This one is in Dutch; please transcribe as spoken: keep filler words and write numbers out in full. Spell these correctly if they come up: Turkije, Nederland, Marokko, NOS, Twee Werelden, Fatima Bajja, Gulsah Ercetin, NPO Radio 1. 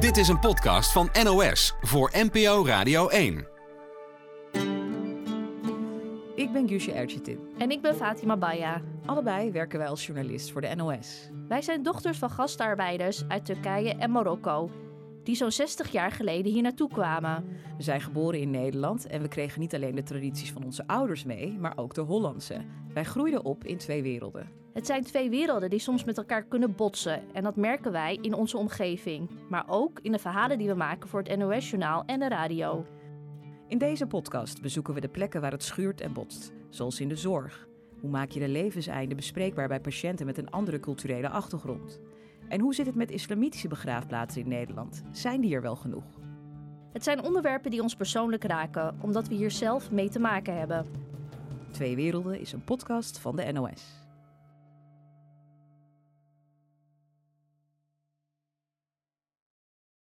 Dit is een podcast van N O S voor N P O Radio één. Ik ben Gulsah Ercetin. En ik ben Fatima Bajja. Allebei werken wij als journalist voor de N O S. Wij zijn dochters van gastarbeiders uit Turkije en Marokko, die zo'n zestig jaar geleden hier naartoe kwamen. We zijn geboren in Nederland en we kregen niet alleen de tradities van onze ouders mee, maar ook de Hollandse. Wij groeiden op in twee werelden. Het zijn twee werelden die soms met elkaar kunnen botsen en dat merken wij in onze omgeving, maar ook in de verhalen die we maken voor het N O S-journaal en de radio. In deze podcast bezoeken we de plekken waar het schuurt en botst, zoals in de zorg. Hoe maak je de levenseinden bespreekbaar bij patiënten met een andere culturele achtergrond? En hoe zit het met islamitische begraafplaatsen in Nederland? Zijn die er wel genoeg? Het zijn onderwerpen die ons persoonlijk raken, omdat we hier zelf mee te maken hebben. Twee Werelden is een podcast van de N O S.